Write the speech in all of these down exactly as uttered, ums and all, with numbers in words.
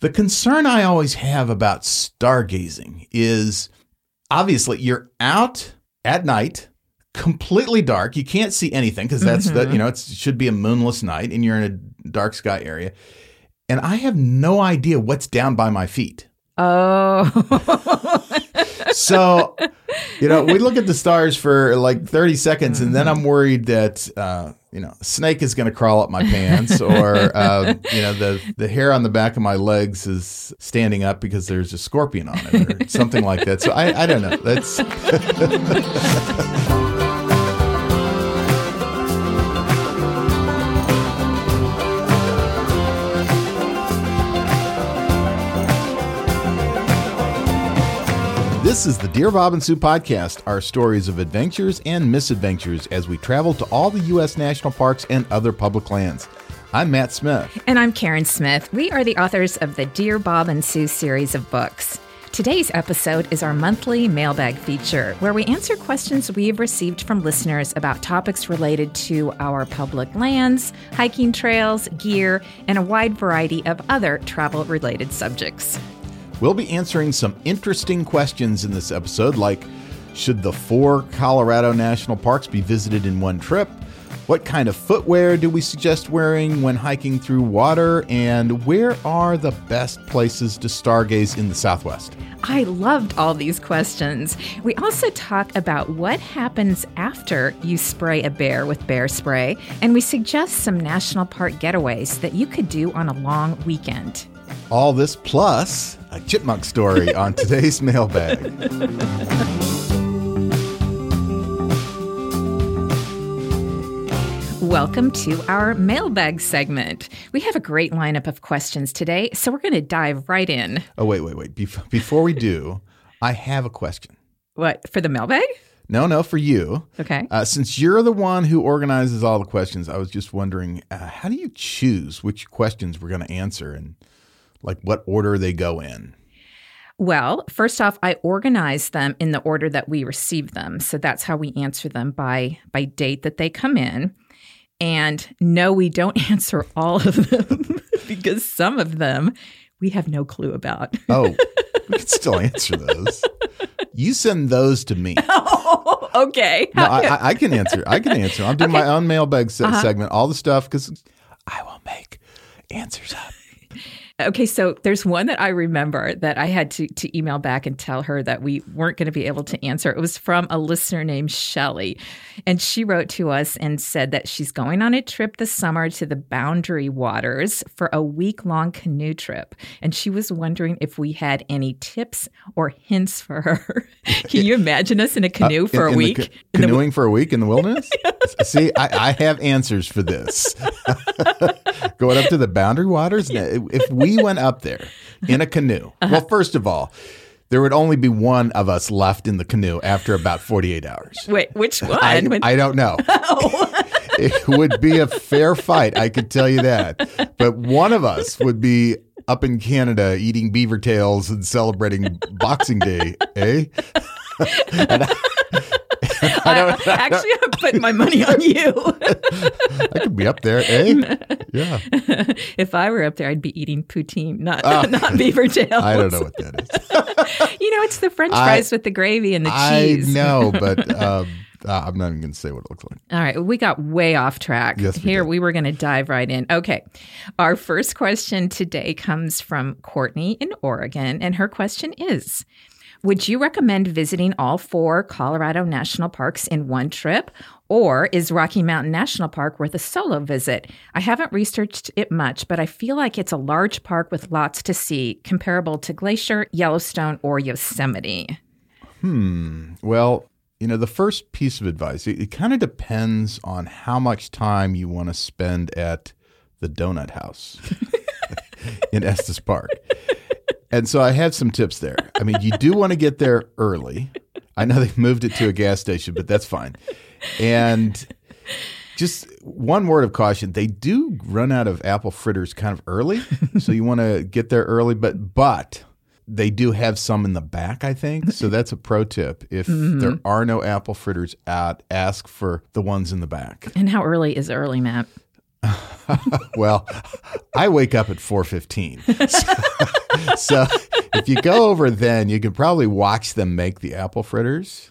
The concern I always have about stargazing is, obviously, you're out at night, completely dark. You can't see anything because that's mm-hmm. the, you know, it's, it should be a moonless night and you're in a dark sky area. And I have no idea what's down by my feet. Oh. So, you know, we look at the stars for like thirty seconds and then I'm worried that, uh, you know, a snake is going to crawl up my pants or, uh, you know, the, the hair on the back of my legs is standing up because there's a scorpion on it or something like that. So I, I don't know. That's... This is the Dear Bob and Sue podcast, our stories of adventures and misadventures as we travel to all the U S national parks and other public lands. I'm Matt Smith. And I'm Karen Smith. We are the authors of the Dear Bob and Sue series of books. Today's episode is our monthly mailbag feature, where we answer questions we've received from listeners about topics related to our public lands, hiking trails, gear, and a wide variety of other travel-related subjects. We'll be answering some interesting questions in this episode, like, should the four Colorado national parks be visited in one trip? What kind of footwear do we suggest wearing when hiking through water? And where are the best places to stargaze in the Southwest? I loved all these questions. We also talk about what happens after you spray a bear with bear spray, and we suggest some national park getaways that you could do on a long weekend. All this plus a chipmunk story on today's mailbag. Welcome to our mailbag segment. We have a great lineup of questions today, so we're going to dive right in. Oh, wait, wait, wait. Bef- before we do, I have a question. What, for the mailbag? No, no, for you. Okay. Uh, since you're the one who organizes all the questions, I was just wondering, uh, how do you choose which questions we're going to answer and like what order they go in? Well, first off, I organize them in the order that we receive them. So that's how we answer them by by date that they come in. And no, we don't answer all of them because some of them we have no clue about. Oh, we can still answer those. You send those to me. Oh, okay. No, I, I, I can answer. I can answer. I'm doing okay. My own mailbag se- uh-huh. segment, all the stuff, because I will make answers up. Okay, so there's one that I remember that I had to, to email back and tell her that we weren't going to be able to answer. It was from a listener named Shelley, and she wrote to us and said that she's going on a trip this summer to the Boundary Waters for a week-long canoe trip, and she was wondering if we had any tips or hints for her. Can you imagine us in a canoe uh, for in, a in week? Ca- in canoeing the... for a week in the wilderness? See, I, I have answers for this. Going up to the Boundary Waters? If we We went up there in a canoe. Uh-huh. Well, first of all, there would only be one of us left in the canoe after about forty-eight hours. Wait, which one? I, when... I don't know. Oh. It would be a fair fight, I could tell you that. But one of us would be up in Canada eating beaver tails and celebrating Boxing Day, eh? And I, I I, I, actually, I put my money on you. I could be up there, eh? Yeah. If I were up there, I'd be eating poutine, not uh, not beaver tails. I don't know what that is. You know, it's the French fries I, with the gravy and the I cheese. I know, but um, uh, I'm not even going to say what it looks like. All right. We got way off track. Yes, we Here, did. We were going to dive right in. Okay. Our first question today comes from Courtney in Oregon, and her question is, would you recommend visiting all four Colorado national parks in one trip, or is Rocky Mountain National Park worth a solo visit? I haven't researched it much, but I feel like it's a large park with lots to see, comparable to Glacier, Yellowstone, or Yosemite. Hmm. Well, you know, the first piece of advice, it, it kind of depends on how much time you want to spend at the Donut House in Estes Park. And so I have some tips there. I mean, you do want to get there early. I know they've moved it to a gas station, but that's fine. And just one word of caution, they do run out of apple fritters kind of early. So you want to get there early, but but they do have some in the back, I think. So that's a pro tip. If mm-hmm. there are no apple fritters out, ask for the ones in the back. And how early is early, Matt? Well, I wake up at four fifteen. So So if you go over then, you can probably watch them make the apple fritters.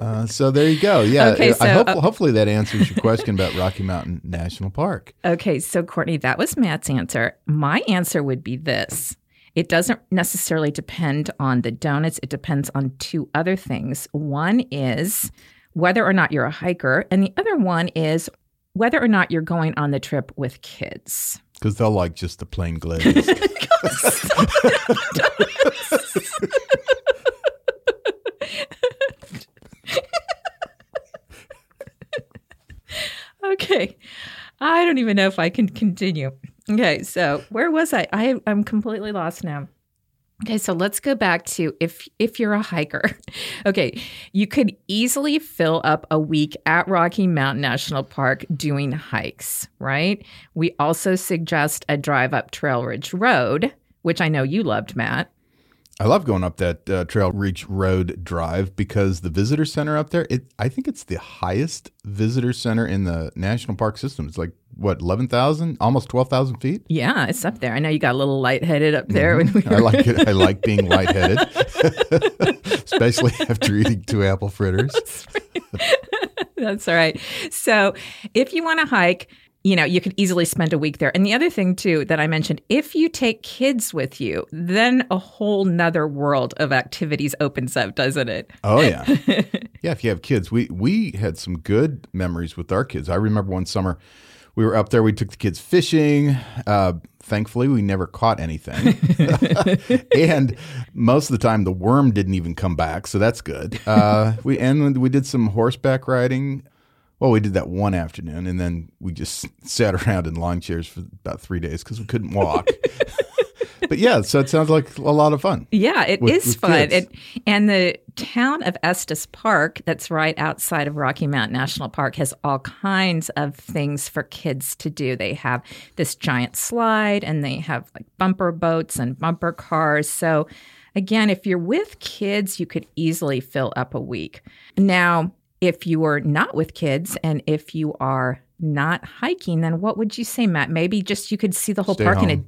Uh, so there you go. Yeah, okay, so, I hope, uh, hopefully that answers your question about Rocky Mountain National Park. Okay, so Courtney, that was Matt's answer. My answer would be this. It doesn't necessarily depend on the donuts. It depends on two other things. One is whether or not you're a hiker, and the other one is whether or not you're going on the trip with kids. Because they'll like just the plain glaze. Okay. I don't even know if I can continue. Okay. So where was I? I I'm completely lost now. Okay. So let's go back to if if you're a hiker. Okay. You could easily fill up a week at Rocky Mountain National Park doing hikes, right? We also suggest a drive up Trail Ridge Road, which I know you loved, Matt. I love going up that uh, Trail Ridge Road drive because the visitor center up there, it I think it's the highest visitor center in the national park system. It's like, what, eleven thousand, almost twelve thousand feet? Yeah, it's up there. I know you got a little lightheaded up there. Mm-hmm. when we were... I like it. I like being lightheaded, especially after eating two apple fritters. That's right. That's right. So if you want to hike, you know, you could easily spend a week there. And the other thing, too, that I mentioned, if you take kids with you, then a whole nother world of activities opens up, doesn't it? Oh, yeah. Yeah, if you have kids. We we had some good memories with our kids. I remember one summer we were up there. We took the kids fishing. Uh, thankfully, we never caught anything. And most of the time, the worm didn't even come back, so that's good. Uh, we and we did some horseback riding. Well, we did that one afternoon, and then we just sat around in lawn chairs for about three days because we couldn't walk. But yeah, so it sounds like a lot of fun. Yeah, it with, is with fun. It, and the town of Estes Park, that's right outside of Rocky Mountain National Park, has all kinds of things for kids to do. They have this giant slide, and they have like bumper boats and bumper cars. So again, if you're with kids, you could easily fill up a week. Now, if you are not with kids and if you are not hiking, then what would you say, Matt? Maybe just you could see the whole Stay park home. in a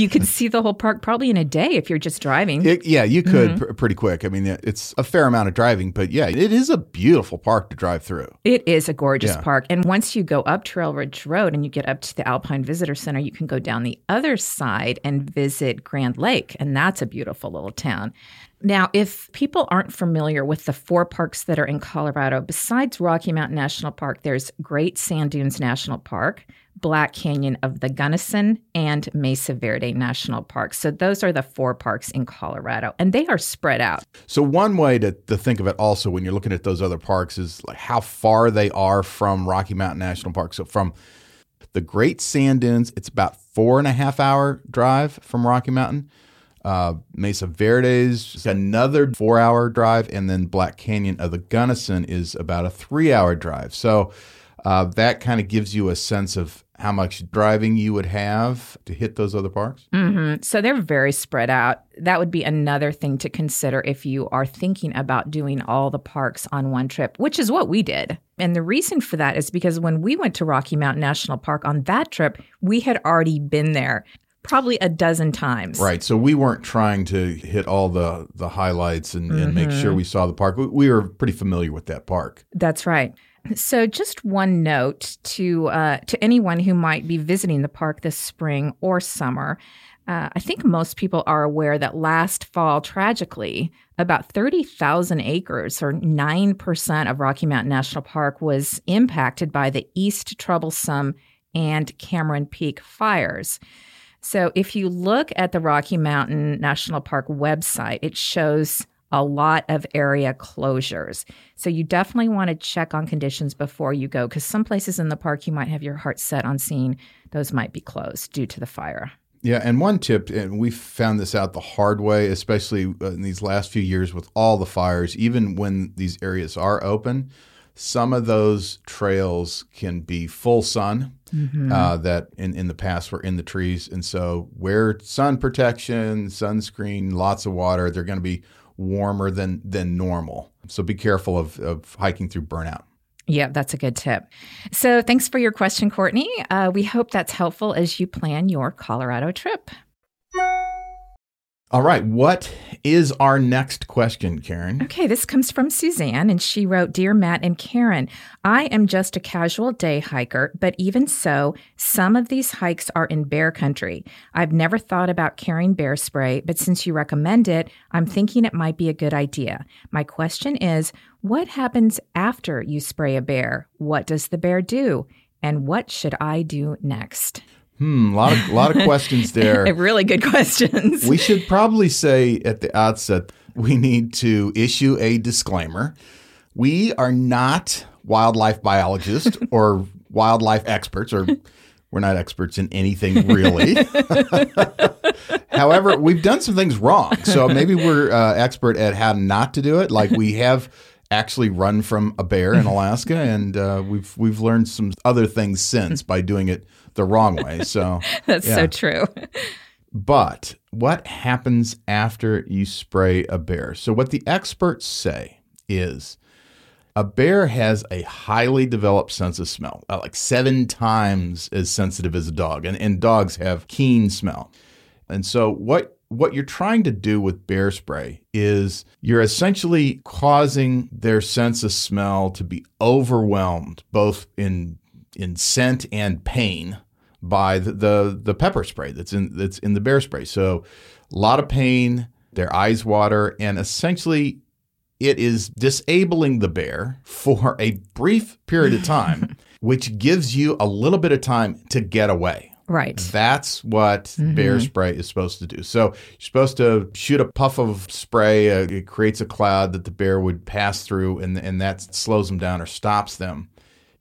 you could see the whole park probably in a day if you're just driving. It, yeah, you could mm-hmm. pr- pretty quick. I mean, it's a fair amount of driving, but yeah, it is a beautiful park to drive through. It is a gorgeous yeah. park. And once you go up Trail Ridge Road and you get up to the Alpine Visitor Center, you can go down the other side and visit Grand Lake, and that's a beautiful little town. Now, if people aren't familiar with the four parks that are in Colorado, besides Rocky Mountain National Park, there's Great Sand Dunes National Park, Black Canyon of the Gunnison, and Mesa Verde National Park. So those are the four parks in Colorado, and they are spread out. So one way to, to think of it also when you're looking at those other parks is like how far they are from Rocky Mountain National Park. So from the Great Sand Dunes, it's about four and a half hour drive from Rocky Mountain. Uh, Mesa Verde's is another four-hour drive, and then Black Canyon of the Gunnison is about a three-hour drive. So uh, that kind of gives you a sense of how much driving you would have to hit those other parks. Mm-hmm. So they're very spread out. That would be another thing to consider if you are thinking about doing all the parks on one trip, which is what we did. And the reason for that is because when we went to Rocky Mountain National Park on that trip, we had already been there. Probably a dozen times. Right. So we weren't trying to hit all the, the highlights and, mm-hmm. and make sure we saw the park. We, we were pretty familiar with that park. That's right. So just one note to uh, to anyone who might be visiting the park this spring or summer. Uh, I think most people are aware that last fall, tragically, about thirty thousand acres or nine percent of Rocky Mountain National Park was impacted by the East Troublesome and Cameron Peak fires. So if you look at the Rocky Mountain National Park website, it shows a lot of area closures. So you definitely want to check on conditions before you go, because some places in the park you might have your heart set on seeing those might be closed due to the fire. Yeah, and one tip, and we found this out the hard way, especially in these last few years with all the fires, even when these areas are open, some of those trails can be full sun. Mm-hmm. Uh, that in, in the past were in the trees. And so wear sun protection, sunscreen, lots of water. They're going to be warmer than than normal. So be careful of, of hiking through burnout. Yeah, that's a good tip. So thanks for your question, Courtney. Uh, we hope that's helpful as you plan your Colorado trip. All right. What is our next question, Karen? Okay. This comes from Suzanne, and she wrote, Dear Matt and Karen, I am just a casual day hiker, but even so, some of these hikes are in bear country. I've never thought about carrying bear spray, but since you recommend it, I'm thinking it might be a good idea. My question is, what happens after you spray a bear? What does the bear do? And what should I do next? Hmm, a lot of, a lot of questions there. Really good questions. We should probably say at the outset, we need to issue a disclaimer. We are not wildlife biologists or wildlife experts, or we're not experts in anything really. However, we've done some things wrong. So maybe we're uh, expert at how not to do it. Like we have actually run from a bear in Alaska, and uh, we've we've learned some other things since by doing it the wrong way. So that's yeah. so true. But what happens after you spray a bear? So what the experts say is a bear has a highly developed sense of smell, like seven times as sensitive as a dog. And, and dogs have keen smell. And so what What you're trying to do with bear spray is you're essentially causing their sense of smell to be overwhelmed, both in in scent and pain, by the, the, the pepper spray that's in that's in the bear spray. So a lot of pain, their eyes water, and essentially it is disabling the bear for a brief period of time, which gives you a little bit of time to get away. Right. That's what mm-hmm. bear spray is supposed to do. So you're supposed to shoot a puff of spray. Uh, it creates a cloud that the bear would pass through, and, and that slows them down or stops them.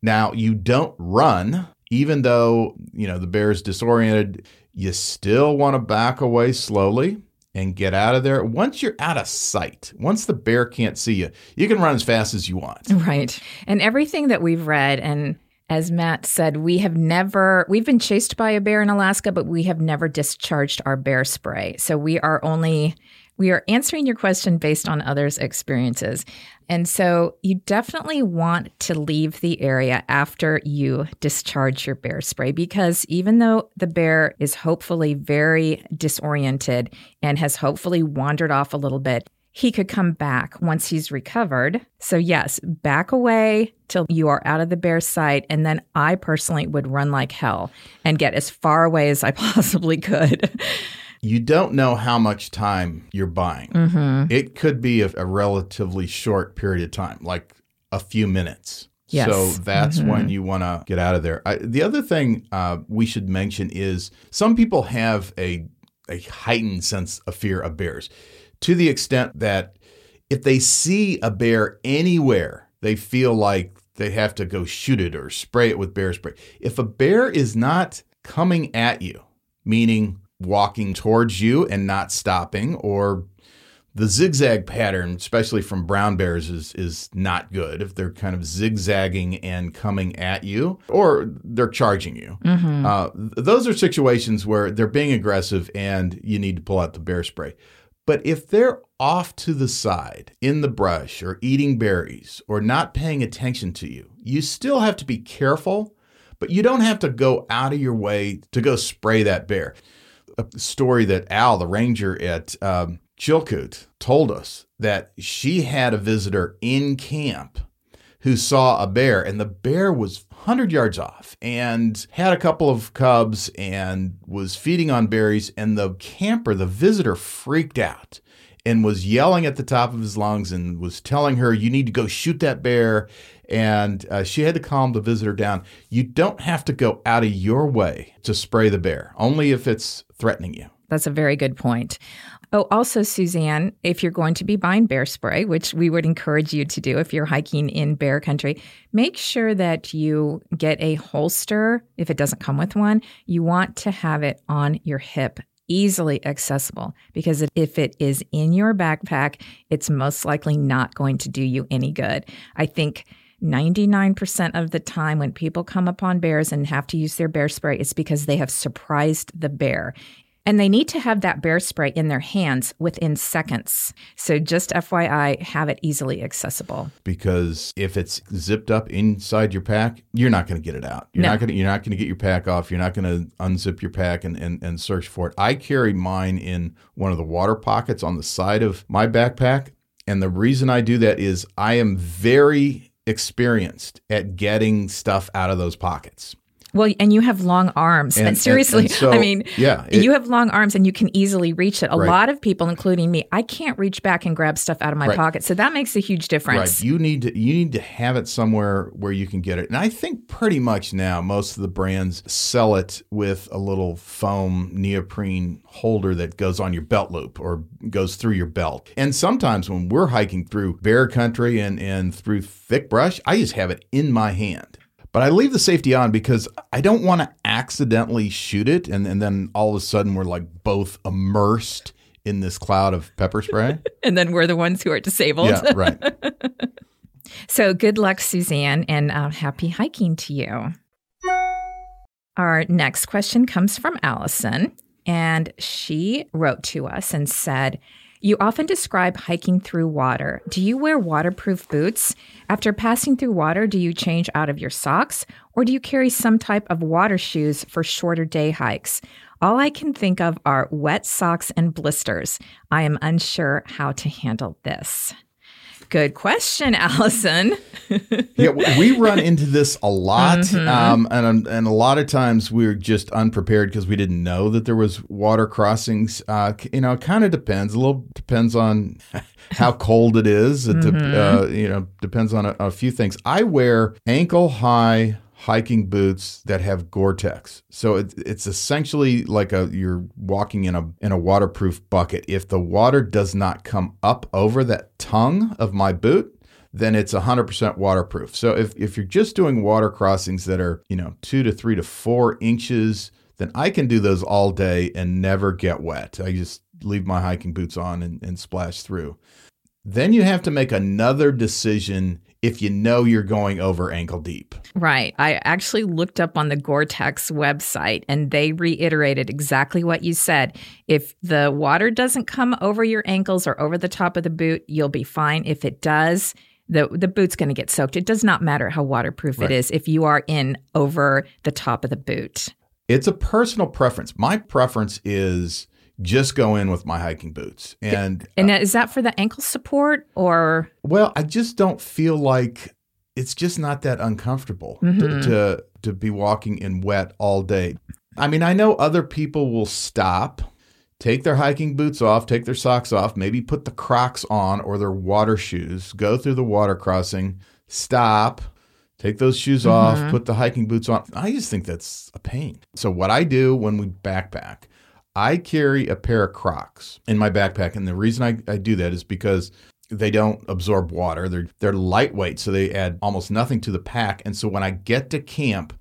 Now, you don't run, even though, you know, the bear is disoriented. You still want to back away slowly and get out of there. Once you're out of sight, once the bear can't see you, you can run as fast as you want. Right. And everything that we've read and as Matt said, we have never, we've been chased by a bear in Alaska, but we have never discharged our bear spray. So we are only, we are answering your question based on others' experiences. And so you definitely want to leave the area after you discharge your bear spray, because even though the bear is hopefully very disoriented and has hopefully wandered off a little bit, he could come back once he's recovered. So yes, back away till you are out of the bear's sight. And then I personally would run like hell and get as far away as I possibly could. You don't know how much time you're buying. Mm-hmm. It could be a, a relatively short period of time, like a few minutes. Yes. So that's mm-hmm. when you want to get out of there. I, the other thing uh, we should mention is some people have a, a heightened sense of fear of bears, to the extent that if they see a bear anywhere, they feel like they have to go shoot it or spray it with bear spray. If a bear is not coming at you, meaning walking towards you and not stopping, or the zigzag pattern, especially from brown bears, is, is not good. If they're kind of zigzagging and coming at you, or they're charging you. Mm-hmm. Uh, those are situations where they're being aggressive and you need to pull out the bear spray. But if they're off to the side in the brush or eating berries or not paying attention to you, you still have to be careful, but you don't have to go out of your way to go spray that bear. A story that Al, the ranger at um, Chilkoot, told us, that she had a visitor in camp who saw a bear, and the bear was one hundred yards off and had a couple of cubs and was feeding on berries. And the camper, the visitor, freaked out and was yelling at the top of his lungs and was telling her, you need to go shoot that bear. And uh, she had to calm the visitor down. You don't have to go out of your way to spray the bear, only if it's threatening you. That's a very good point. Oh, also, Suzanne, if you're going to be buying bear spray, which we would encourage you to do if you're hiking in bear country, make sure that you get a holster. If it doesn't come with one, you want to have it on your hip, easily accessible, because if it is in your backpack, it's most likely not going to do you any good. I think ninety-nine percent of the time when people come upon bears and have to use their bear spray, it's because they have surprised the bear. And they need to have that bear spray in their hands within seconds. So just F Y I, have it easily accessible. Because if it's zipped up inside your pack, you're not going to get it out. You're no. not going to you're not going to get your pack off. You're not going to unzip your pack and, and, and search for it. I carry mine in one of the water pockets on the side of my backpack. And the reason I do that is I am very experienced at getting stuff out of those pockets. Well, and you have long arms. And, and seriously, and, and so, I mean, yeah, it, you have long arms and you can easily reach it. A right. lot of people, including me, I can't reach back and grab stuff out of my right. pocket. So that makes a huge difference. Right. You need to you need to have it somewhere where you can get it. And I think pretty much now most of the brands sell it with a little foam neoprene holder that goes on your belt loop or goes through your belt. And sometimes when we're hiking through bear country and, and through thick brush, I just have it in my hand. But I leave the safety on because I don't want to accidentally shoot it. And, and then all of a sudden we're like both immersed in this cloud of pepper spray. And then we're the ones who are disabled. Yeah, right. So good luck, Suzanne, and uh, happy hiking to you. Our next question comes from Allison. And she wrote to us and said, you often describe hiking through water. Do you wear waterproof boots? After passing through water, do you change out of your socks? Or do you carry some type of water shoes for shorter day hikes? All I can think of are wet socks and blisters. I am unsure how to handle this. Good question, Allison. Yeah, we run into this a lot. Mm-hmm. Um, and, and a lot of times we we're just unprepared because we didn't know that there was water crossings. Uh, you know, it kind of depends. A little depends on how cold it is. It de- mm-hmm. uh, you know, depends on a, a few things. I wear ankle-high hiking boots that have Gore-Tex. So it, it's essentially like a you're walking in a in a waterproof bucket. If the water does not come up over that tongue of my boot, then it's one hundred percent waterproof. So if, if you're just doing water crossings that are, you know, two to three to four inches, then I can do those all day and never get wet. I just leave my hiking boots on and, and splash through. Then you have to make another decision if you know you're going over ankle deep. Right. I actually looked up on the Gore-Tex website and they reiterated exactly what you said. If the water doesn't come over your ankles or over the top of the boot, you'll be fine. If it does, the the boot's going to get soaked. It does not matter how waterproof right. it is if you are in over the top of the boot. It's a personal preference. My preference is just go in with my hiking boots. And and uh, is that for the ankle support or? Well, I just don't feel like it's just not that uncomfortable mm-hmm. to, to to be walking in wet all day. I mean, I know other people will stop, take their hiking boots off, take their socks off, maybe put the Crocs on or their water shoes, go through the water crossing, stop, take those shoes mm-hmm. off, put the hiking boots on. I just think that's a pain. So what I do when we backpack, I carry a pair of Crocs in my backpack, and the reason I, I do that is because they don't absorb water. They're they're lightweight, so they add almost nothing to the pack. And so when I get to camp,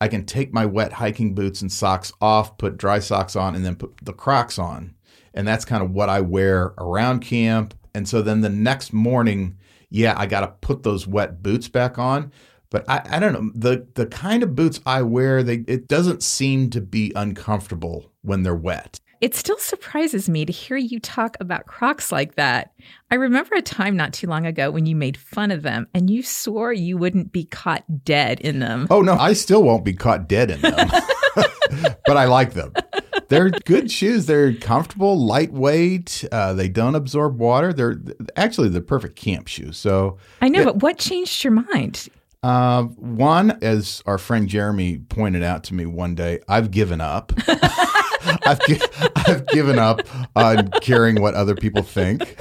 I can take my wet hiking boots and socks off, put dry socks on, and then put the Crocs on. And that's kind of what I wear around camp. And so then the next morning, yeah, I got to put those wet boots back on. But I, I don't know, the the kind of boots I wear, they it doesn't seem to be uncomfortable when they're wet. It still surprises me to hear you talk about Crocs like that. I remember a time not too long ago when you made fun of them and you swore you wouldn't be caught dead in them. Oh, no, I still won't be caught dead in them, but I like them. They're good shoes. They're comfortable, lightweight. Uh, they don't absorb water. They're actually the perfect camp shoe. So I know, yeah. But what changed your mind? Uh, one, as our friend Jeremy pointed out to me one day, I've given up. I've, gi- I've given up on caring what other people think.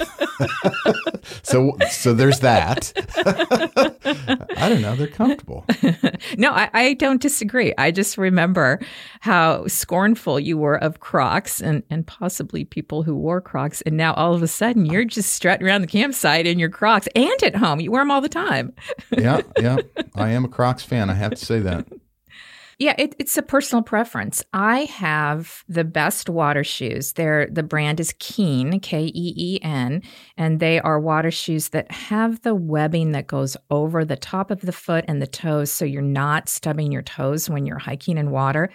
so so there's that. I don't know. They're comfortable. No, I, I don't disagree. I just remember how scornful you were of Crocs and, and possibly people who wore Crocs. And now all of a sudden you're just strutting around the campsite in your Crocs and at home. You wear them all the time. yeah, yeah. I am a Crocs fan. I have to say that. Yeah, it, it's a personal preference. I have the best water shoes. They're, the brand is Keen, K E E N, and they are water shoes that have the webbing that goes over the top of the foot and the toes so you're not stubbing your toes when you're hiking in water.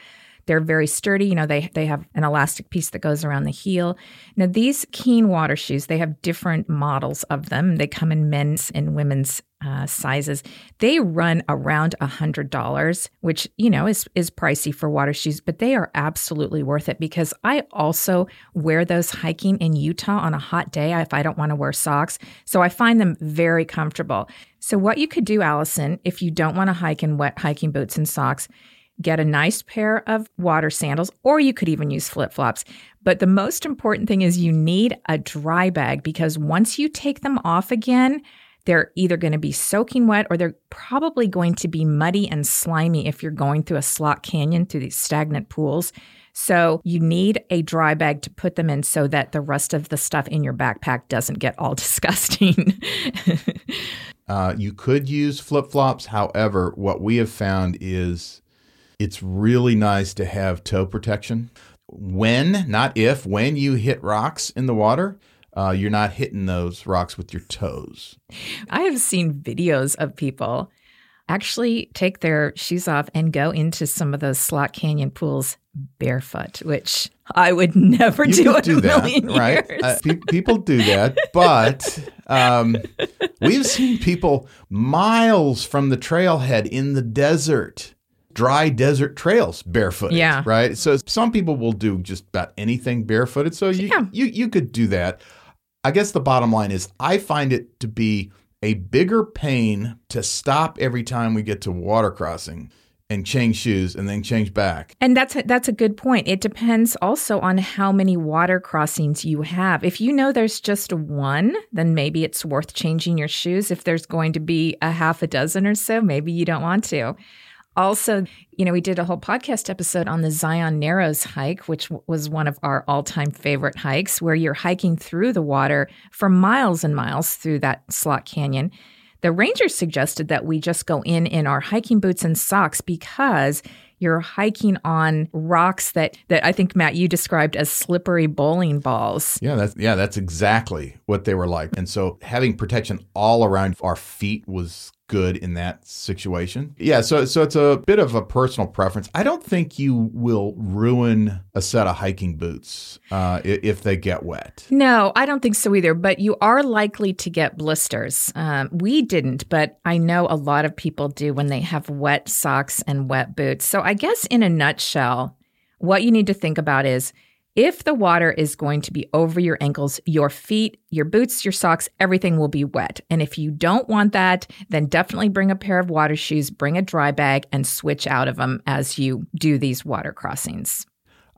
They're very sturdy. You know, they they have an elastic piece that goes around the heel. Now, these keen water shoes, they have different models of them. They come in men's and women's uh, sizes. They run around one hundred dollars, which, you know, is, is pricey for water shoes, but they are absolutely worth it because I also wear those hiking in Utah on a hot day if I don't want to wear socks. So I find them very comfortable. So what you could do, Allison, if you don't want to hike in wet hiking boots and socks, get a nice pair of water sandals, or you could even use flip-flops. But the most important thing is you need a dry bag because once you take them off again, they're either going to be soaking wet or they're probably going to be muddy and slimy if you're going through a slot canyon through these stagnant pools. So you need a dry bag to put them in so that the rest of the stuff in your backpack doesn't get all disgusting. uh, you could use flip-flops. However, what we have found is it's really nice to have toe protection. When, not if, when you hit rocks in the water, Uh, you're not hitting those rocks with your toes. I have seen videos of people actually take their shoes off and go into some of those slot canyon pools barefoot, which I would never you do in do a that, million right? years. Uh, pe- people do that, but um, we've seen people miles from the trailhead in the desert, dry desert trails barefooted, yeah. right? So some people will do just about anything barefooted, so you, yeah. you, you could do that. I guess the bottom line is I find it to be a bigger pain to stop every time we get to water crossing and change shoes and then change back. And that's a, that's a good point. It depends also on how many water crossings you have. If you know there's just one, then maybe it's worth changing your shoes. If there's going to be a half a dozen or so, maybe you don't want to. Also, you know, we did a whole podcast episode on the Zion Narrows hike, which w- was one of our all-time favorite hikes, where you're hiking through the water for miles and miles through that slot canyon. The ranger suggested that we just go in in our hiking boots and socks because you're hiking on rocks that, that I think, Matt, you described as slippery bowling balls. Yeah, that's yeah, that's exactly what they were like. And so having protection all around our feet was good in that situation. Yeah, so so it's a bit of a personal preference. I don't think you will ruin a set of hiking boots uh, if they get wet. No, I don't think so either, but you are likely to get blisters. Um, we didn't, but I know a lot of people do when they have wet socks and wet boots. So I guess in a nutshell, what you need to think about is if the water is going to be over your ankles, your feet, your boots, your socks, everything will be wet. And if you don't want that, then definitely bring a pair of water shoes, bring a dry bag, and switch out of them as you do these water crossings.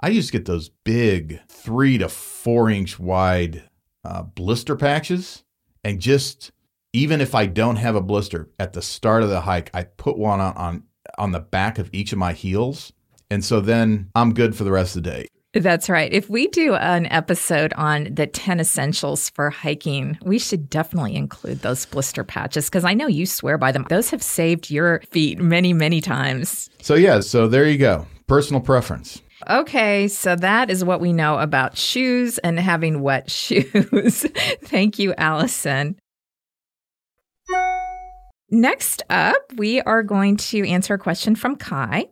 I used to get those big three to four inch wide uh, blister patches. And just, even if I don't have a blister, at the start of the hike, I put one on, on, on the back of each of my heels. And so then I'm good for the rest of the day. That's right. If we do an episode on the ten essentials for hiking, we should definitely include those blister patches because I know you swear by them. Those have saved your feet many, many times. So yeah, so there you go. Personal preference. Okay, so that is what we know about shoes and having wet shoes. Thank you, Allison. Next up, we are going to answer a question from Kai.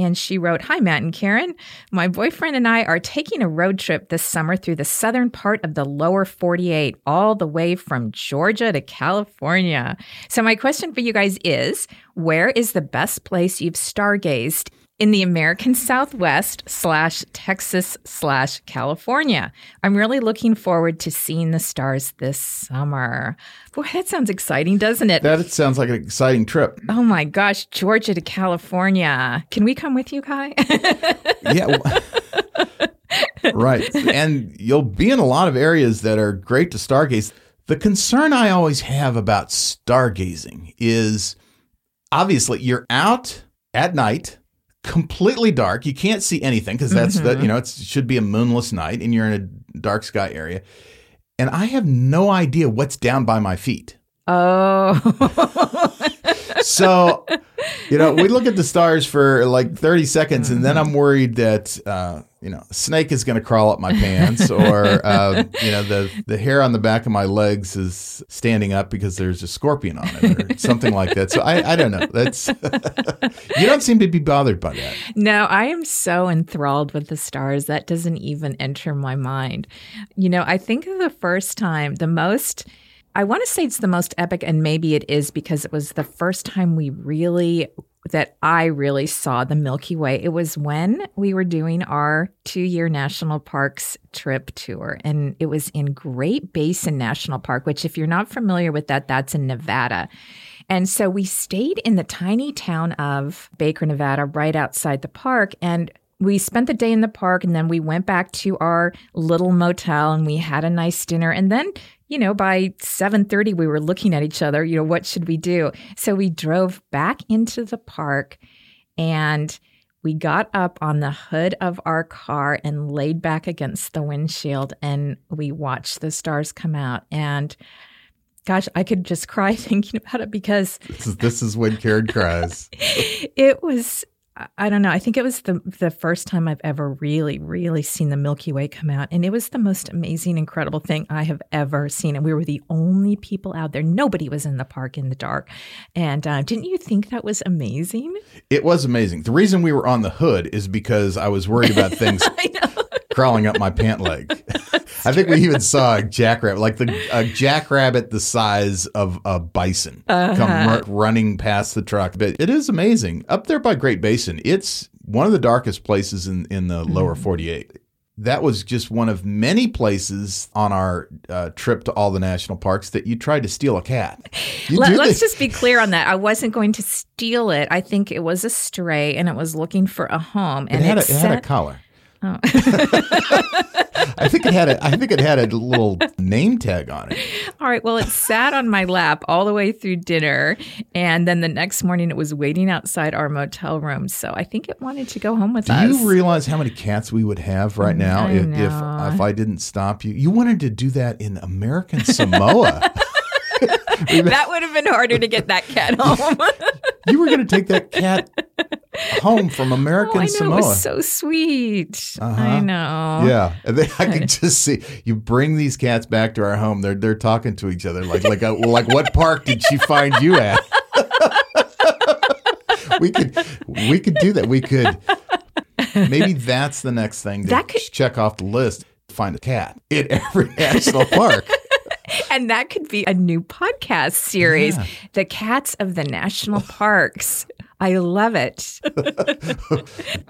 And she wrote, "Hi, Matt and Karen. My boyfriend and I are taking a road trip this summer through the southern part of the lower forty-eight, all the way from Georgia to California. So my question for you guys is, where is the best place you've stargazed in the American Southwest slash Texas slash California? I'm really looking forward to seeing the stars this summer." Boy, that sounds exciting, doesn't it? That sounds like an exciting trip. Oh my gosh, Georgia to California. Can we come with you, Kai? Yeah. Well, right. And you'll be in a lot of areas that are great to stargaze. The concern I always have about stargazing is obviously you're out at night, completely dark. You can't see anything because that's mm-hmm. that, you know, it should be a moonless night and you're in a dark sky area. And I have no idea what's down by my feet. Oh. So, you know, we look at the stars for like thirty seconds mm-hmm. and then I'm worried that uh, you know, a snake is going to crawl up my pants, or uh, you know, the the hair on the back of my legs is standing up because there's a scorpion on it, or something like that. So I, I don't know. That's you don't seem to be bothered by that. No, I am so enthralled with the stars that doesn't even enter my mind. You know, I think of the first time, the most. I want to say it's the most epic, and maybe it is because it was the first time we really. that I really saw the Milky Way. It was when we were doing our two-year national parks trip tour, and it was in Great Basin National Park, which if you're not familiar with that, that's in Nevada. And so we stayed in the tiny town of Baker, Nevada, right outside the park, and we spent the day in the park, and then we went back to our little motel, and we had a nice dinner, and then you know, by seven thirty, we were looking at each other, you know, what should we do? So we drove back into the park and we got up on the hood of our car and laid back against the windshield and we watched the stars come out. And gosh, I could just cry thinking about it because... This is, this is when Karen cries. It was... I don't know. I think it was the the first time I've ever really, really seen the Milky Way come out. And it was the most amazing, incredible thing I have ever seen. And we were the only people out there. Nobody was in the park in the dark. And uh, didn't you think that was amazing? It was amazing. The reason we were on the hood is because I was worried about things crawling up my pant leg. I think true. we even saw a jackrabbit, like the, a jackrabbit the size of a bison uh-huh. come r- running past the truck. But it is amazing. Up there by Great Basin, it's one of the darkest places in, in the mm-hmm. lower forty-eight. That was just one of many places on our uh, trip to all the national parks that you tried to steal a cat. Let, let's just be clear on that. I wasn't going to steal it. I think it was a stray and it was looking for a home. And it had, it a, it set- had a collar. Oh. I think it had a I think it had a little name tag on it. All right. Well, it sat on my lap all the way through dinner. And then the next morning it was waiting outside our motel room. So I think it wanted to go home with Do us. Do you realize how many cats we would have right now if, if if I didn't stop you? You wanted to do that in American Samoa. That would have been harder to get that cat home. You were going to take that cat home from American oh, I know. Samoa. It was so sweet. Uh-huh. I know. Yeah. And then I could just see you bring these cats back to our home. They're they're talking to each other like like a, like what park did she find you at? we could we could do that. We could maybe that's the next thing to that could... check off the list. Find a cat in every national park. And that could be a new podcast series, yeah. The Cats of the National Parks. I love it.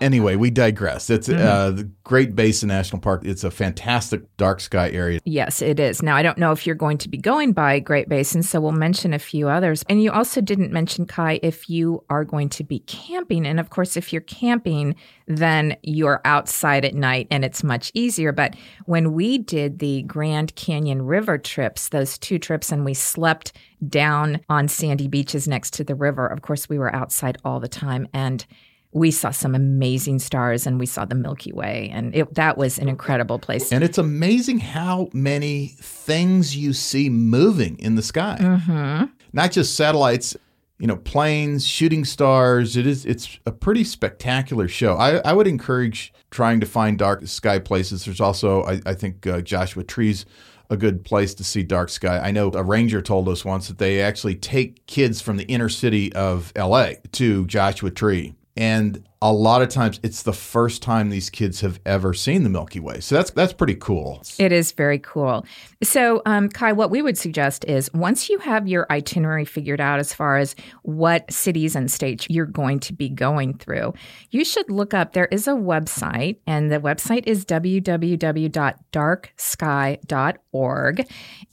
Anyway, we digress. It's mm-hmm. uh, the Great Basin National Park. It's a fantastic dark sky area. Yes, it is. Now, I don't know if you're going to be going by Great Basin, so we'll mention a few others. And you also didn't mention, Kai, if you are going to be camping. And of course, if you're camping, then you're outside at night and it's much easier. But when we did the Grand Canyon River trips, those two trips, and we slept down on sandy beaches next to the river. Of course, we were outside all the time, and we saw some amazing stars, and we saw the Milky Way, and it, that was an incredible place. And it's amazing how many things you see moving in the sky. Mm-hmm. Not just satellites, you know, planes, shooting stars. It is, it's a pretty spectacular show. I, I would encourage trying to find dark sky places. There's also, I, I think, uh, Joshua Tree's a good place to see dark sky. I know a ranger told us once that they actually take kids from the inner city of L A to Joshua Tree. And a lot of times it's the first time these kids have ever seen the Milky Way. So that's that's pretty cool. It is very cool. So, um, Kai, what we would suggest is once you have your itinerary figured out as far as what cities and states you're going to be going through, you should look up. There is a website, and the website is w w w dot dark sky dot org.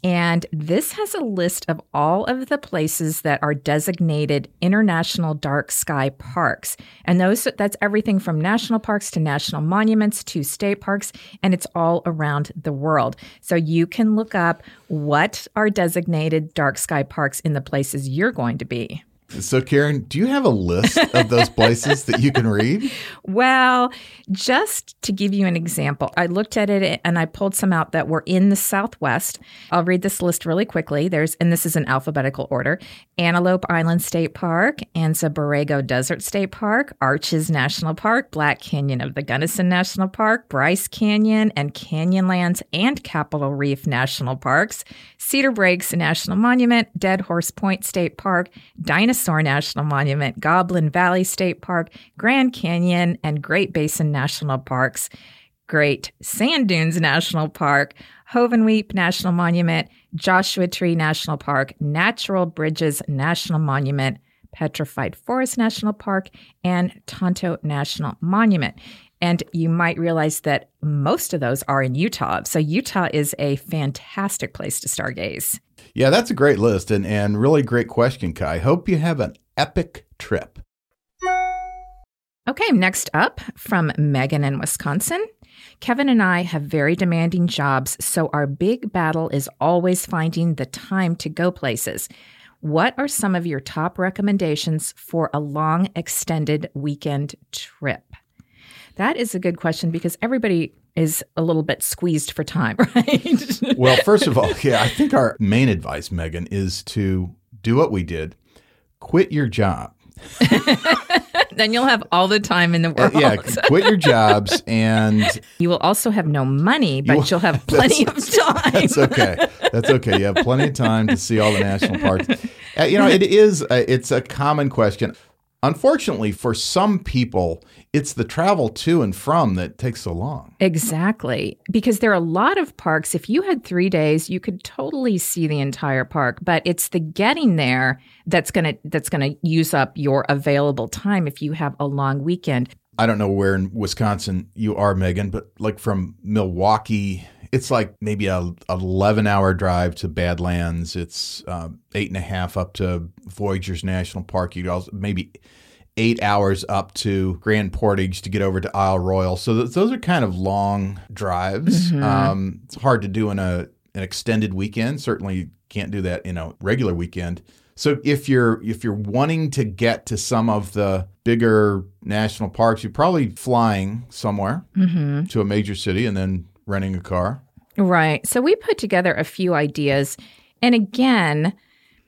And this has a list of all of the places that are designated international dark sky parks. And those that's everything from national parks to national monuments to state parks, and it's all around the world. So you can look up what are designated dark sky parks in the places you're going to be. So, Karen, do you have a list of those places that you can read? Well, just to give you an example, I looked at it and I pulled some out that were in the Southwest. I'll read this list really quickly. There's, and this is in alphabetical order, Antelope Island State Park, Anza Borrego Desert State Park, Arches National Park, Black Canyon of the Gunnison National Park, Bryce Canyon and Canyonlands and Capitol Reef National Parks, Cedar Breaks National Monument, Dead Horse Point State Park, Dinosaur National Monument, Goblin Valley State Park, Grand Canyon, and Great Basin National Parks, Great Sand Dunes National Park, Hovenweep National Monument, Joshua Tree National Park, Natural Bridges National Monument, Petrified Forest National Park, and Tonto National Monument. And you might realize that most of those are in Utah. So Utah is a fantastic place to stargaze. Yeah, that's a great list and, and really great question, Kai. Hope you have an epic trip. Okay, next up from Megan in Wisconsin. Kevin and I have very demanding jobs, so our big battle is always finding the time to go places. What are some of your top recommendations for a long, extended weekend trip? That is a good question because everybody is a little bit squeezed for time, right? Well, first of all, yeah, I think our main advice, Megan, is to do what we did. Quit your job. Then you'll have all the time in the world. Uh, yeah, quit your jobs and... You will also have no money, but you will, you'll have plenty of time. That's okay. That's okay. You have plenty of time to see all the national parks. Uh, you know, it is, a, it's a common question. Unfortunately, for some people, it's the travel to and from that takes so long. Exactly. Because there are a lot of parks. If you had three days, you could totally see the entire park. But it's the getting there that's going to that's going to use up your available time if you have a long weekend. I don't know where in Wisconsin you are, Megan, but like from Milwaukee, it's like maybe a eleven-hour drive to Badlands. It's uh, eight and a half up to Voyagers National Park. You also maybe eight hours up to Grand Portage to get over to Isle Royal. So th- those are kind of long drives. Mm-hmm. Um, it's hard to do in a an extended weekend. Certainly you can't do that in a regular weekend. So if you're if you're wanting to get to some of the bigger national parks, you're probably flying somewhere mm-hmm. to a major city and then renting a car. Right. So we put together a few ideas. And again,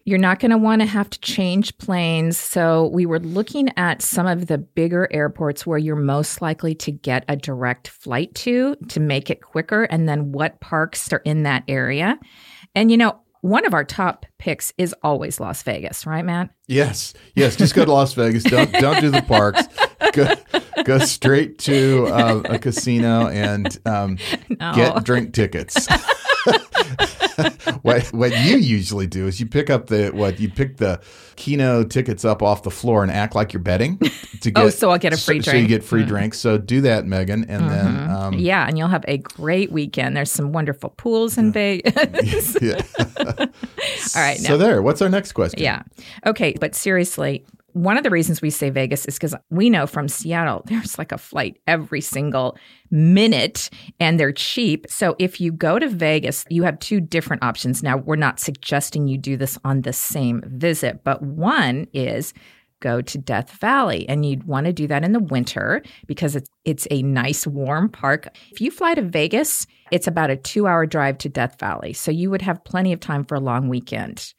you're not going to want to have to change planes. So we were looking at some of the bigger airports where you're most likely to get a direct flight to, to make it quicker, and then what parks are in that area. And, you know, one of our top picks is always Las Vegas, right, Matt? Yes. Yes. Just go to Las Vegas. Don't don't do the parks. Go, go straight to uh, a casino and um, no. get drink tickets. what what you usually do is you pick up the what you pick the Keno tickets up off the floor and act like you're betting to get. Oh, so I'll get a free so, drink. So you get free mm-hmm. drinks. So do that, Megan, and mm-hmm. then um, yeah, and you'll have a great weekend. There's some wonderful pools in yeah. Vegas. yeah. All right. Now. So there. What's our next question? Yeah. Okay, but seriously. One of the reasons we say Vegas is because we know from Seattle, there's like a flight every single minute and they're cheap. So if you go to Vegas, you have two different options. Now, we're not suggesting you do this on the same visit, but one is go to Death Valley, and you'd want to do that in the winter because it's it's a nice warm park. If you fly to Vegas, it's about a two-hour drive to Death Valley. So you would have plenty of time for a long weekend.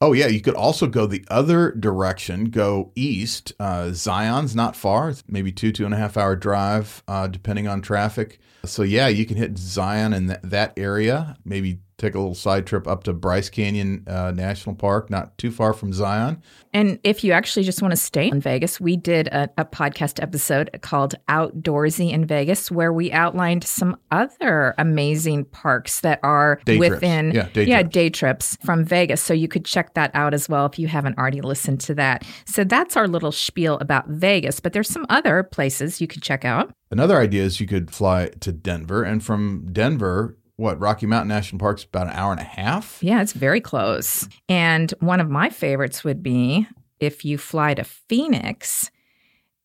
Oh, yeah. You could also go the other direction, go east. Uh, Zion's not far. It's maybe two, two and a half hour drive, uh, depending on traffic. So, yeah, you can hit Zion in th- that area. Maybe take a little side trip up to Bryce Canyon uh, National Park, not too far from Zion. And if you actually just want to stay in Vegas, we did a, a podcast episode called Outdoorsy in Vegas, where we outlined some other amazing parks that are day within trips. Yeah, day, yeah trips. day trips from Vegas. So you could check that out as well if you haven't already listened to that. So that's our little spiel about Vegas, but there's some other places you could check out. Another idea is you could fly to Denver, and from Denver, what, Rocky Mountain National Park's about an hour and a half? Yeah, it's very close. And one of my favorites would be if you fly to Phoenix,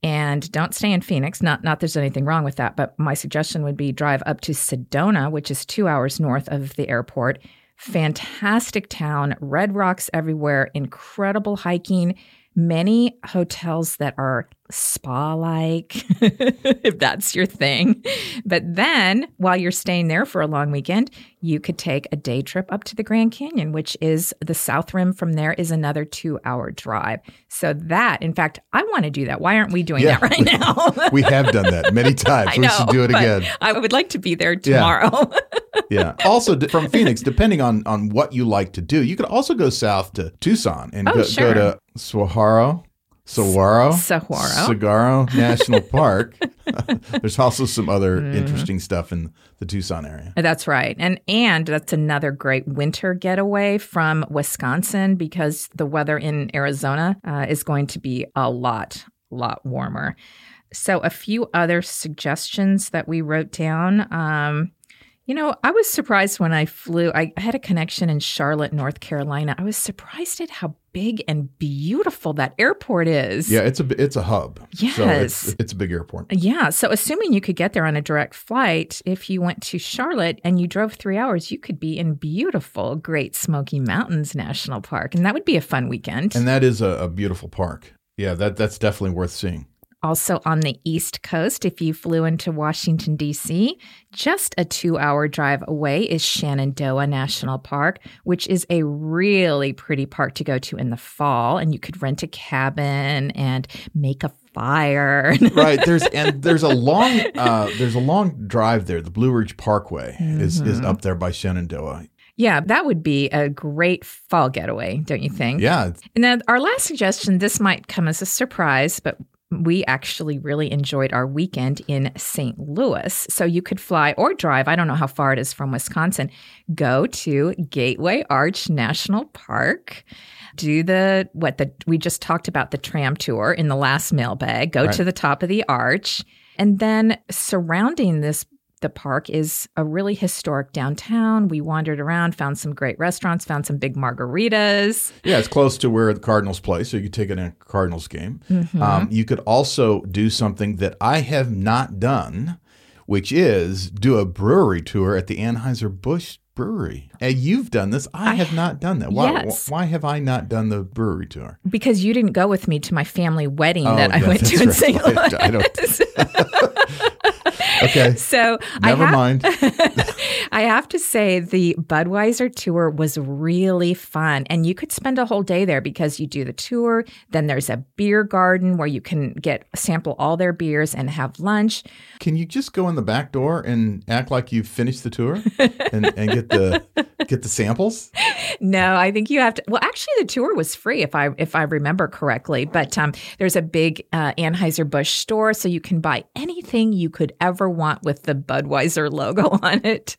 and don't stay in Phoenix. Not not there's anything wrong with that, but my suggestion would be drive up to Sedona, which is two hours north of the airport. Fantastic town, red rocks everywhere, incredible hiking, Many hotels that are spa-like, if that's your thing. But then, while you're staying there for a long weekend, you could take a day trip up to the Grand Canyon, which is the South Rim. From there is another two-hour drive. So that, in fact, I want to do that. Why aren't we doing yeah, that right now? We have done that many times. I know, we should do it again. I would like to be there tomorrow. Yeah. yeah. Also, from Phoenix, depending on, on what you like to do, you could also go south to Tucson and oh, go, sure. go to Saguaro. Saguaro, Saguaro National Park. There's also some other mm. interesting stuff in the Tucson area. That's right. And and that's another great winter getaway from Wisconsin, because the weather in Arizona uh, is going to be a lot, lot warmer. So a few other suggestions that we wrote down. Um, You know, I was surprised when I flew. I had a connection in Charlotte, North Carolina. I was surprised at how big and beautiful that airport is. Yeah, it's a it's a hub. Yes. So it's, it's a big airport. Yeah. So assuming you could get there on a direct flight, if you went to Charlotte and you drove three hours, you could be in beautiful Great Smoky Mountains National Park. And that would be a fun weekend. And that is a, a beautiful park. Yeah, that that's definitely worth seeing. Also on the East Coast, if you flew into Washington, D C, just a two-hour drive away is Shenandoah National Park, which is a really pretty park to go to in the fall. And you could rent a cabin and make a fire. Right. There's and there's a long uh, there's a long drive there. The Blue Ridge Parkway mm-hmm. is, is up there by Shenandoah. Yeah, that would be a great fall getaway, don't you think? Yeah. And then our last suggestion, this might come as a surprise, but we actually really enjoyed our weekend in Saint Louis. So you could fly or drive. I don't know how far it is from Wisconsin. Go to Gateway Arch National Park. Do the what the we just talked about the tram tour in the last mailbag. Go right. to the top of the arch. And then surrounding this the park is a really historic downtown. We wandered around, found some great restaurants, found some big margaritas. Yeah, it's close to where the Cardinals play, so you could take in a Cardinals game. Mm-hmm. Um, you could also do something that I have not done, which is do a brewery tour at the Anheuser-Busch Brewery. And you've done this. I, I have not done that. Why, yes. why have I not done the brewery tour? Because you didn't go with me to my family wedding oh, that yeah, I went to right. in Saint Louis. I don't. Okay. So Never I ha- mind. I have to say the Budweiser tour was really fun. And you could spend a whole day there because you do the tour. Then there's a beer garden where you can get sample all their beers and have lunch. Can you just go in the back door and act like you've finished the tour and, and get the get the samples? No, I think you have to. Well, actually, the tour was free if I if I remember correctly. But um, there's a big uh, Anheuser-Busch store, so you can buy anything you could ever want with the Budweiser logo on it.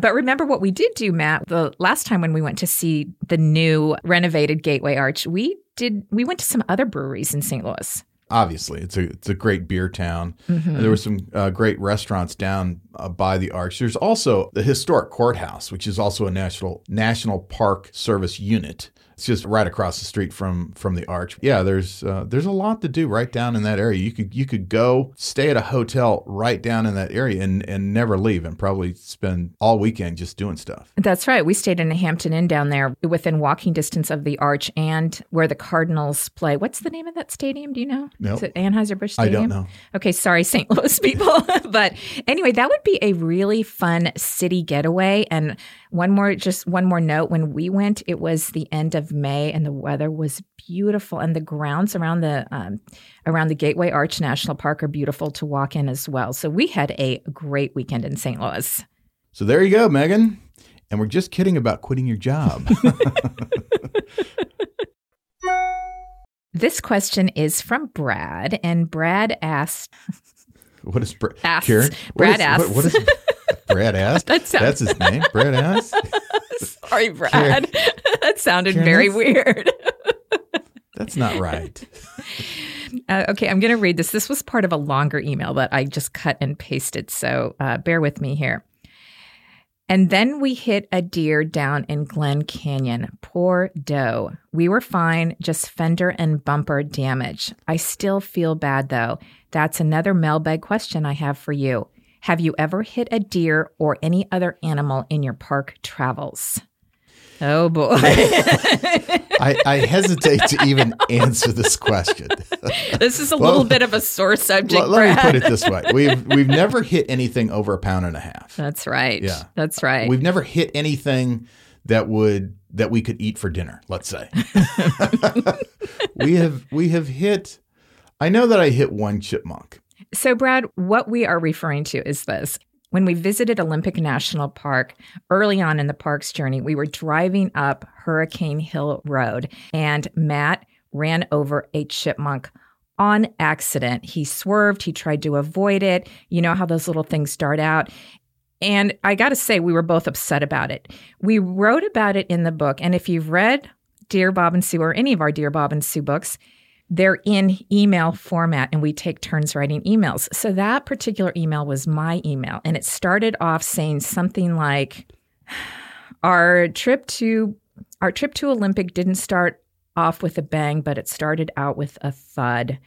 But remember what we did do, Matt, the last time when we went to see the new renovated Gateway Arch, we did we went to some other breweries in Saint Louis. Obviously, it's a it's a great beer town. Mm-hmm. There were some uh, great restaurants down uh, by the arch. There's also the historic courthouse, which is also a national national park service unit. It's just right across the street from from the arch. Yeah, there's uh, there's a lot to do right down in that area. You could you could go stay at a hotel right down in that area and, and never leave and probably spend all weekend just doing stuff. That's right. We stayed in a Hampton Inn down there within walking distance of the arch and where the Cardinals play. What's the name of that stadium? Do you know? No. Is it Anheuser-Busch Stadium? I don't know. Okay, sorry, Saint Louis people. But anyway, that would be a really fun city getaway. And one more, just one more note. When we went, it was the end of May and the weather was beautiful, and the grounds around the um, around the Gateway Arch National Park are beautiful to walk in as well. So we had a great weekend in Saint Louis. So there you go, Megan. And we're just kidding about quitting your job. This question is from Brad, and Brad asked, "What is Br- asks, Karen, what Brad is, asks? What, what is Brad asks? That sounds- That's his name, Brad asks." Sorry, Brad. Karen, that sounded Karen, very that's, weird. That's not right. Uh, okay, I'm going to read this. This was part of a longer email that I just cut and pasted, so uh, bear with me here. And then we hit a deer down in Glen Canyon. Poor doe. We were fine, just fender and bumper damage. I still feel bad, though. That's another mailbag question I have for you. Have you ever hit a deer or any other animal in your park travels? Oh, boy. I, I hesitate to even answer this question. This is a well, little bit of a sore subject. Let, let me put it this way. We've we've never hit anything over a pound and a half. That's right. Yeah. That's right. We've never hit anything that would that we could eat for dinner, let's say. we have we have hit I know that I hit one chipmunk. So, Brad, what we are referring to is this. When we visited Olympic National Park, early on in the park's journey, we were driving up Hurricane Hill Road, and Matt ran over a chipmunk on accident. He swerved. He tried to avoid it. You know how those little things dart out. And I got to say, we were both upset about it. We wrote about it in the book. And if you've read Dear Bob and Sue or any of our Dear Bob and Sue books, they're in email format, and we take turns writing emails. So that particular email was my email, and it started off saying something like, our trip to our trip to Olympic didn't start off with a bang, but it started out with a thud.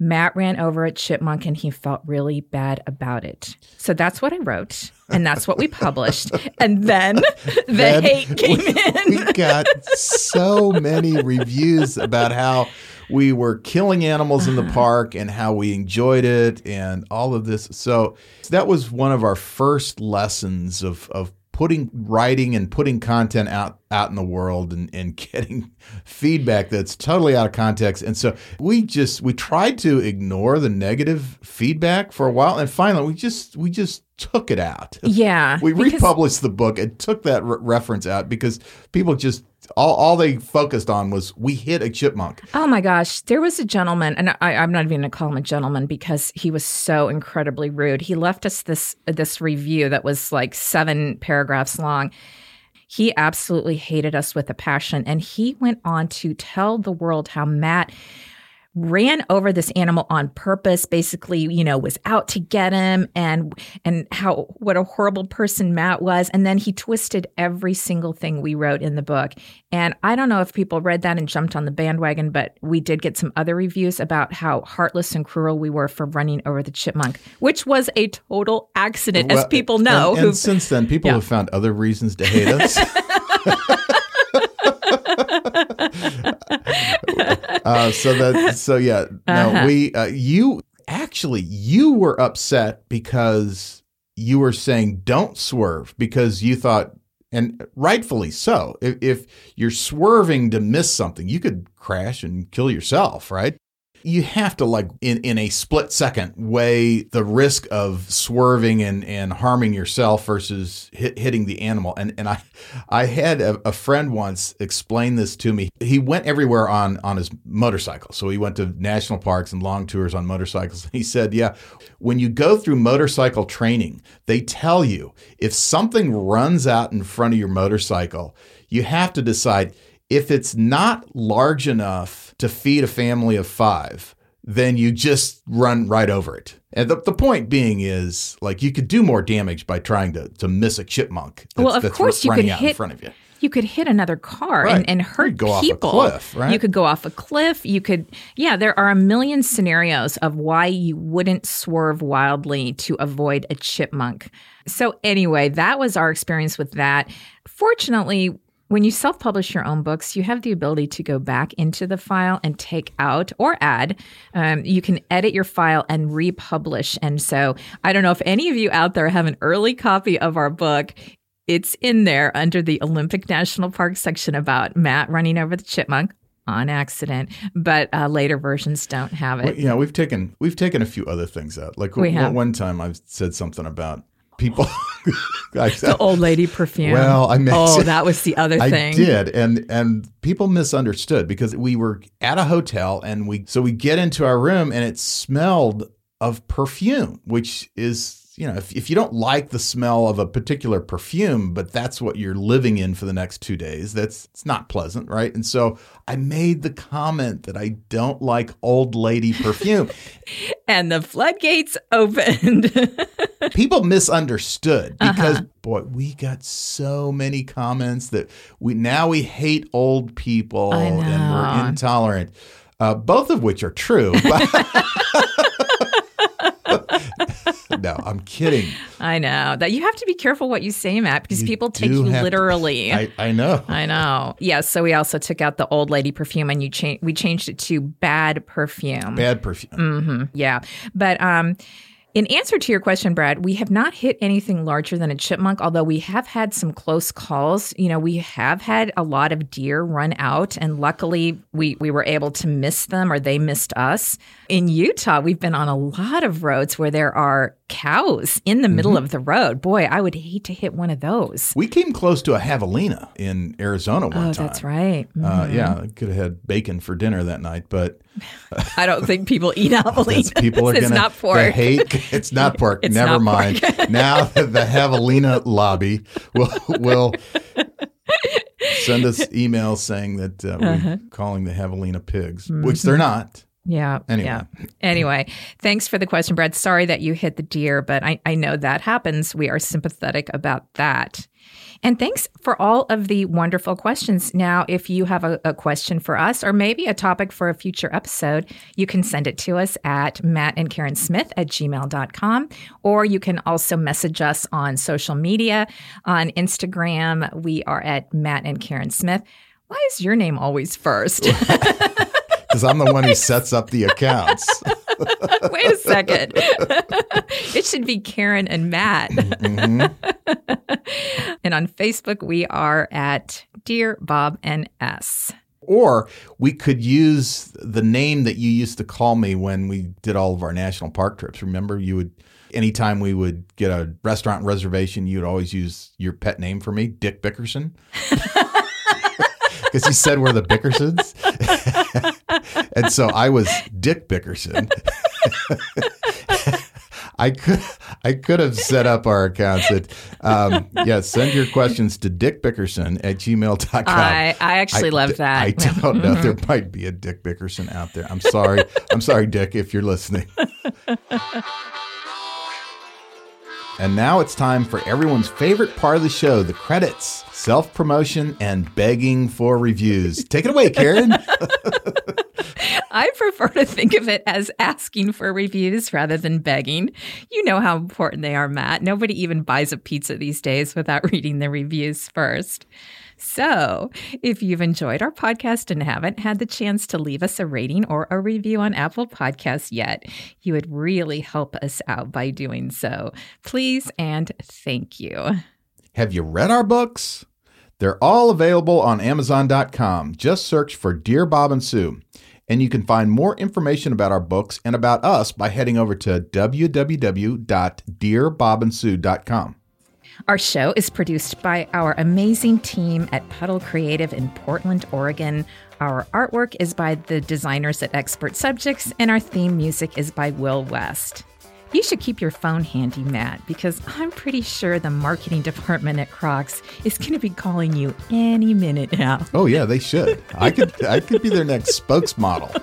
Matt ran over a chipmunk, and he felt really bad about it. So that's what I wrote, and that's what we published. And then the then hate came we, in. We got so many reviews about how we were killing animals in the park and how we enjoyed it and all of this. So that was one of our first lessons of of putting writing and putting content out, out in the world and, and getting feedback that's totally out of context. And so we just we tried to ignore the negative feedback for a while. And finally, we just we just took it out. Yeah. We republished the book and took that re- reference out because people just All all they focused on was we hit a chipmunk. Oh, my gosh. There was a gentleman, and I, I'm not even going to call him a gentleman because he was so incredibly rude. He left us this this review that was like seven paragraphs long. He absolutely hated us with a passion, and he went on to tell the world how Matt ran over this animal on purpose, basically, you know, was out to get him and and how what a horrible person Matt was. And then he twisted every single thing we wrote in the book. And I don't know if people read that and jumped on the bandwagon, but we did get some other reviews about how heartless and cruel we were for running over the chipmunk, which was a total accident, well, as people know. And, and since then, people yeah. have found other reasons to hate us. uh, so that so yeah now uh-huh. we uh, you actually you were upset because you were saying don't swerve because you thought, and rightfully so, if, if you're swerving to miss something you could crash and kill yourself, right? You have to, like, in, in a split second, weigh the risk of swerving and, and harming yourself versus hit, hitting the animal. And and I I had a, a friend once explain this to me. He went everywhere on, on his motorcycle. So he went to national parks and long tours on motorcycles. And he said, yeah, when you go through motorcycle training, they tell you if something runs out in front of your motorcycle, you have to decide if it's not large enough to feed a family of five, then you just run right over it. And the, the point being is, like, you could do more damage by trying to, to miss a chipmunk. That's, well, of that's course, you could out hit in front of you. You could hit another car right. and, and hurt you go people. Off a cliff, right? You could go off a cliff. You could, yeah, there are a million scenarios of why you wouldn't swerve wildly to avoid a chipmunk. So anyway, that was our experience with that. Fortunately, when you self-publish your own books, you have the ability to go back into the file and take out or add. Um, you can edit your file and republish. And so I don't know if any of you out there have an early copy of our book. It's in there under the Olympic National Park section about Matt running over the chipmunk on accident, but uh, later versions don't have it. Well, yeah, we've taken we've taken a few other things out. Like we one, one time I said something about people. I, the old lady perfume. Well, I mixed Oh, it. That was the other thing. I did. And and people misunderstood because we were at a hotel and we so we get into our room and it smelled of perfume, which is, you know, if, if you don't like the smell of a particular perfume, but that's what you're living in for the next two days, that's it's not pleasant, right? And so I made the comment that I don't like old lady perfume. And the floodgates opened. People misunderstood because, uh-huh. boy, we got so many comments that we now we hate old people and we're intolerant, uh, both of which are true. But No, I'm kidding. I know that you have to be careful what you say, Matt, because you people take you literally. To, I, I know. I know. Yeah. So we also took out the old lady perfume, and you cha- we changed it to bad perfume. Bad perfume. Mm-hmm. Yeah. But um, in answer to your question, Brad, we have not hit anything larger than a chipmunk, although we have had some close calls. You know, we have had a lot of deer run out, and luckily we, we were able to miss them, or they missed us. In Utah, we've been on a lot of roads where there are cows in the middle mm-hmm. of the road. Boy, I would hate to hit one of those. We came close to a javelina in Arizona one oh, time. Oh, that's right. Mm-hmm. Uh, yeah, I could have had bacon for dinner that night, but... Uh, I don't think people eat javelinas. Oh, people are going to... It's not pork. Hate, it's not pork. It's Never not mind. Pork. Now the javelina lobby will... will send us emails saying that uh, uh-huh. we're calling the javelina pigs, mm-hmm. which they're not. Yeah. Anyway. Yeah. Anyway, thanks for the question, Brad. Sorry that you hit the deer, but I, I know that happens. We are sympathetic about that. And thanks for all of the wonderful questions. Now, if you have a, a question for us, or maybe a topic for a future episode, you can send it to us at matt and karen smith at gmail dot com, or you can also message us on social media. On Instagram, we are at Matt and Karen Smith. Why is your name always first? Because I'm the one who sets up the accounts. Wait a second. It should be Karen and Matt. Mm-hmm. And on Facebook, we are at Dear Bob and S. Or we could use the name that you used to call me when we did all of our national park trips. Remember, you would, anytime we would get a restaurant reservation, you would always use your pet name for me, Dick Bickerson. Because you said we're the Bickersons. And so I was Dick Bickerson. I could I could have set up our accounts at, um, yeah, send your questions to dick bickerson at gmail dot com. I, I actually I, love that. I don't know. Mm-hmm. There might be a Dick Bickerson out there. I'm sorry. I'm sorry, Dick, if you're listening. And now it's time for everyone's favorite part of the show, the credits, self-promotion, and begging for reviews. Take it away, Karen. I prefer to think of it as asking for reviews rather than begging. You know how important they are, Matt. Nobody even buys a pizza these days without reading the reviews first. So if you've enjoyed our podcast and haven't had the chance to leave us a rating or a review on Apple Podcasts yet, you would really help us out by doing so. Please and thank you. Have you read our books? They're all available on amazon dot com. Just search for Dear Bob and Sue. And you can find more information about our books and about us by heading over to w w w dot dear bob and sue dot com. Our show is produced by our amazing team at Puddle Creative in Portland, Oregon. Our artwork is by the designers at Expert Subjects, and our theme music is by Will West. You should keep your phone handy, Matt, because I'm pretty sure the marketing department at Crocs is going to be calling you any minute now. Oh, yeah, they should. I could I could be their next spokesmodel.